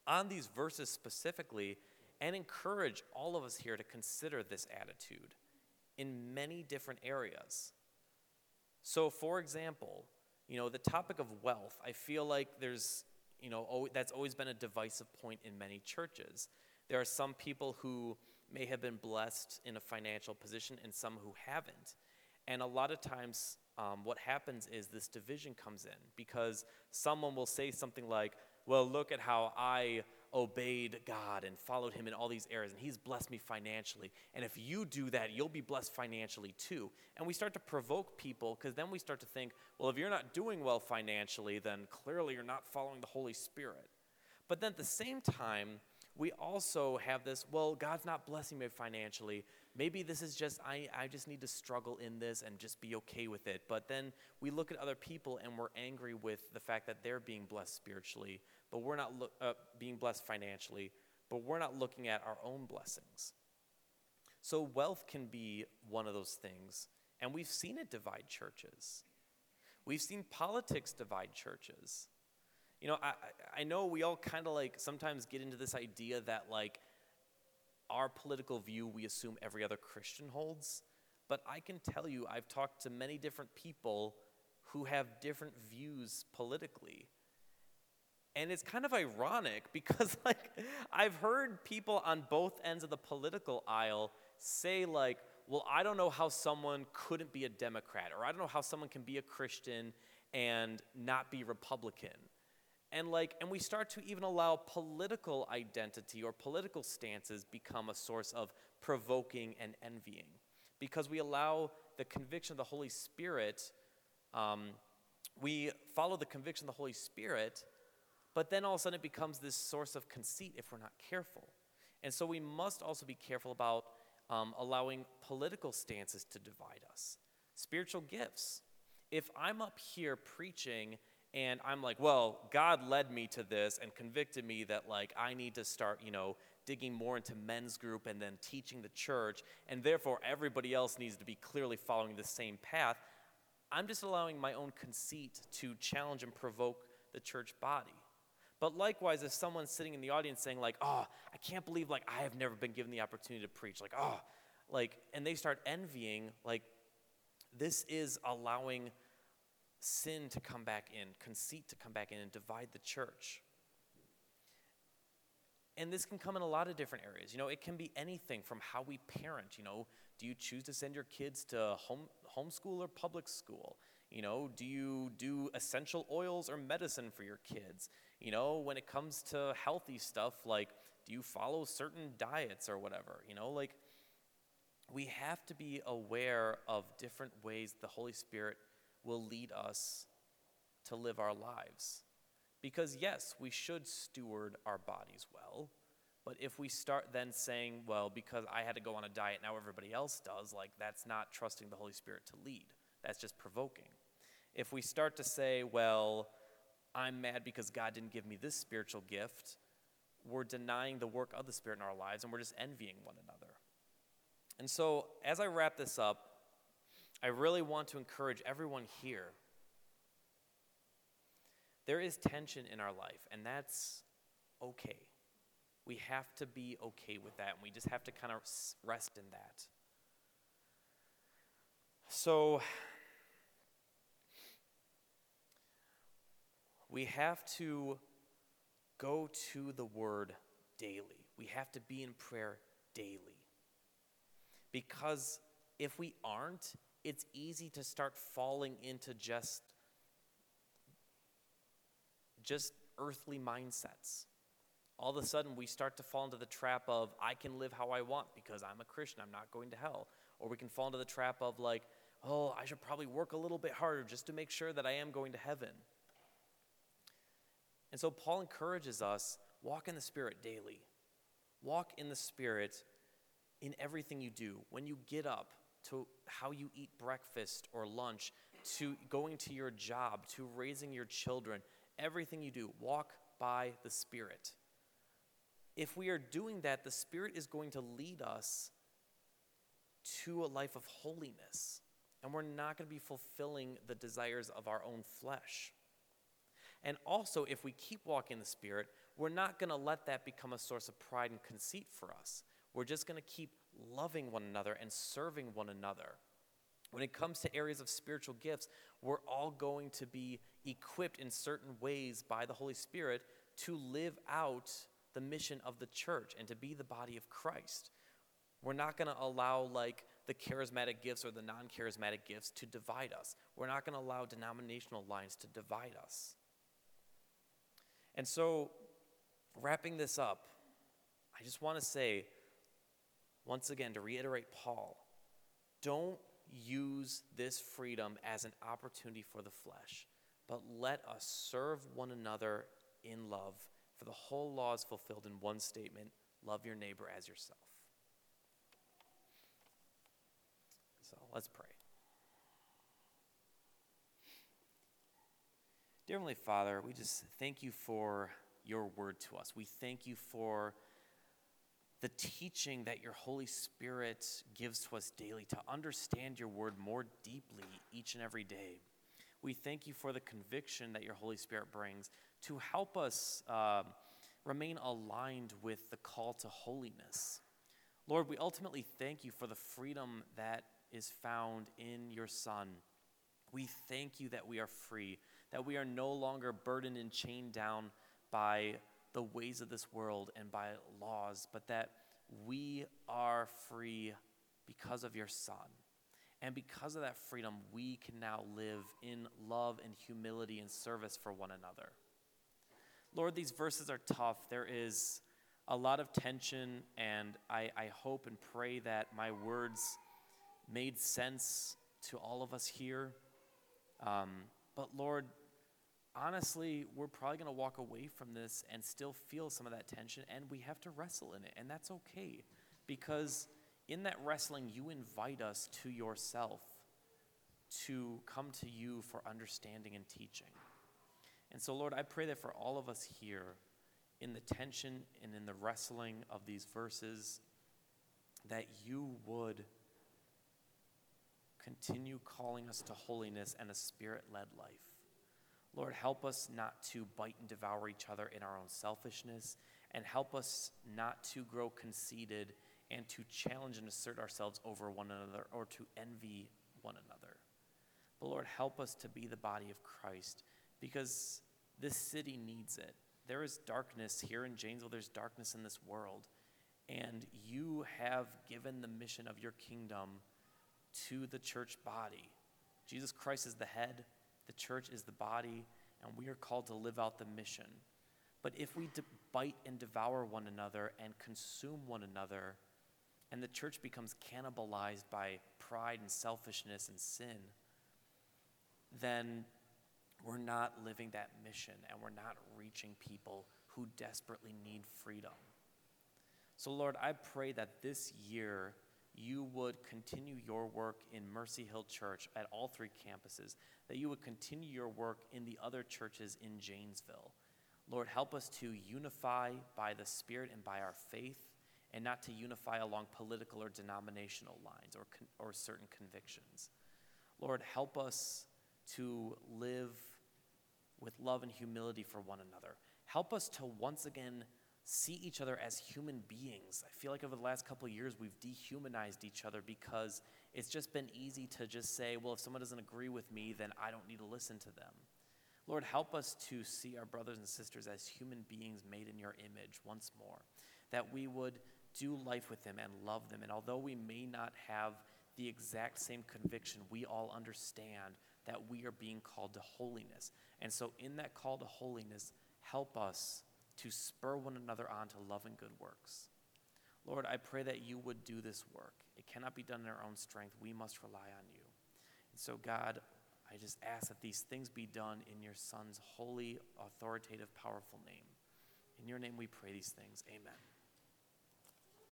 on these verses specifically, and encourage all of us here to consider this attitude in many different areas. So, for example, you know, the topic of wealth, I feel like there's, you know, al- that's always been a divisive point in many churches. There are some people who may have been blessed in a financial position and some who haven't. And a lot of times um, what happens is this division comes in because someone will say something like, well, look at how I obeyed God and followed him in all these areas, and he's blessed me financially. And if you do that, you'll be blessed financially too. And we start to provoke people because then we start to think, well, if you're not doing well financially, then clearly you're not following the Holy Spirit. But then at the same time, we also have this, well, God's not blessing me financially. Maybe this is just, I, I just need to struggle in this and just be okay with it. But then we look at other people and we're angry with the fact that they're being blessed spiritually, but we're not look, uh, being blessed financially, but we're not looking at our own blessings. So wealth can be one of those things, and we've seen it divide churches. We've seen politics divide churches. You know, I I know we all kind of like sometimes get into this idea that like our political view we assume every other Christian holds, but I can tell you I've talked to many different people who have different views politically. And it's kind of ironic because like I've heard people on both ends of the political aisle say like, well, I don't know how someone couldn't be a Democrat, or I don't know how someone can be a Christian and not be Republican. And like, and we start to even allow political identity or political stances become a source of provoking and envying, because we allow the conviction of the Holy Spirit, um, we follow the conviction of the Holy Spirit, but then all of a sudden it becomes this source of conceit if we're not careful. And so we must also be careful about um, allowing political stances to divide us. Spiritual gifts. If I'm up here preaching and I'm like, well, God led me to this and convicted me that, like, I need to start, you know, digging more into men's group and then teaching the church, and therefore everybody else needs to be clearly following the same path. I'm just allowing my own conceit to challenge and provoke the church body. But likewise, if someone's sitting in the audience saying, like, oh, I can't believe, like, I have never been given the opportunity to preach. Like, oh, like, and they start envying, like, this is allowing sin to come back in, conceit to come back in, and divide the church. And this can come in a lot of different areas. You know, it can be anything from how we parent. You know, do you choose to send your kids to home homeschool or public school? You know, do you do essential oils or medicine for your kids? You know, when it comes to healthy stuff, like, do you follow certain diets or whatever? You know, like, we have to be aware of different ways the Holy Spirit will lead us to live our lives. Because yes, we should steward our bodies well, but if we start then saying, well, because I had to go on a diet, now everybody else does, like, that's not trusting the Holy Spirit to lead. That's just provoking. if we start to say, well, I'm mad because God didn't give me this spiritual gift, we're denying the work of the Spirit in our lives, and we're just envying one another. And so as I wrap this up, I really want to encourage everyone here. There is tension in our life, and that's okay. We have to be okay with that, and we just have to kind of rest in that. So we have to go to the Word daily. We have to be in prayer daily. Because if we aren't, it's easy to start falling into just, just earthly mindsets. All of a sudden, we start to fall into the trap of, I can live how I want because I'm a Christian, I'm not going to hell. Or we can fall into the trap of like, oh, I should probably work a little bit harder just to make sure that I am going to heaven. And so Paul encourages us, walk in the Spirit daily. Walk in the Spirit in everything you do, when you get up, to how you eat breakfast or lunch, to going to your job, to raising your children, everything you do, walk by the Spirit. If we are doing that, the Spirit is going to lead us to a life of holiness, and we're not going to be fulfilling the desires of our own flesh. And also, if we keep walking the Spirit, we're not going to let that become a source of pride and conceit for us. We're just going to keep loving one another and serving one another. When it comes to areas of spiritual gifts, we're all going to be equipped in certain ways by the Holy Spirit to live out the mission of the church and to be the body of Christ. We're not going to allow like the charismatic gifts or the non-charismatic gifts to divide us. We're not going to allow denominational lines to divide us. And so, wrapping this up, I just want to say, once again, to reiterate Paul, don't use this freedom as an opportunity for the flesh, but let us serve one another in love, for the whole law is fulfilled in one statement, love your neighbor as yourself. So let's pray. Dear Heavenly Father, we just thank you for your word to us. We thank you for the teaching that your Holy Spirit gives to us daily to understand your word more deeply each and every day. We thank you for the conviction that your Holy Spirit brings to help us uh, remain aligned with the call to holiness. Lord, we ultimately thank you for the freedom that is found in your Son. We thank you that we are free, that we are no longer burdened and chained down by the ways of this world and by laws, but that we are free because of your Son. And because of that freedom, we can now live in love and humility and service for one another. Lord, these verses are tough. There is a lot of tension, and I, I hope and pray that my words made sense to all of us here. Um, but Lord, honestly, we're probably going to walk away from this and still feel some of that tension, and we have to wrestle in it, and that's okay, because in that wrestling, you invite us to yourself to come to you for understanding and teaching. And so, Lord, I pray that for all of us here, in the tension and in the wrestling of these verses, that you would continue calling us to holiness and a Spirit-led life. Lord, help us not to bite and devour each other in our own selfishness, and help us not to grow conceited and to challenge and assert ourselves over one another or to envy one another. But Lord, help us to be the body of Christ, because this city needs it. There is darkness here in Janesville. There's darkness in this world. And you have given the mission of your kingdom to the church body. Jesus Christ is the head. The church is the body, and we are called to live out the mission. But if we de- bite and devour one another and consume one another, and the church becomes cannibalized by pride and selfishness and sin, then we're not living that mission, and we're not reaching people who desperately need freedom. So Lord, I pray that this year you would continue your work in Mercy Hill Church at all three campuses, that you would continue your work in the other churches in Janesville. Lord, help us to unify by the Spirit and by our faith, and not to unify along political or denominational lines or con- or certain convictions. Lord, help us to live with love and humility for one another. Help us to once again see each other as human beings. I feel like over the last couple of years we've dehumanized each other because it's just been easy to just say, well, if someone doesn't agree with me, then I don't need to listen to them. Lord, help us to see our brothers and sisters as human beings made in your image once more, that we would do life with them and love them. And although we may not have the exact same conviction, we all understand that we are being called to holiness. And so in that call to holiness, help us to spur one another on to love and good works. Lord, I pray that you would do this work. It cannot be done in our own strength. We must rely on you. And so, God, I just ask that these things be done in your Son's holy, authoritative, powerful name. In your name we pray these things. Amen.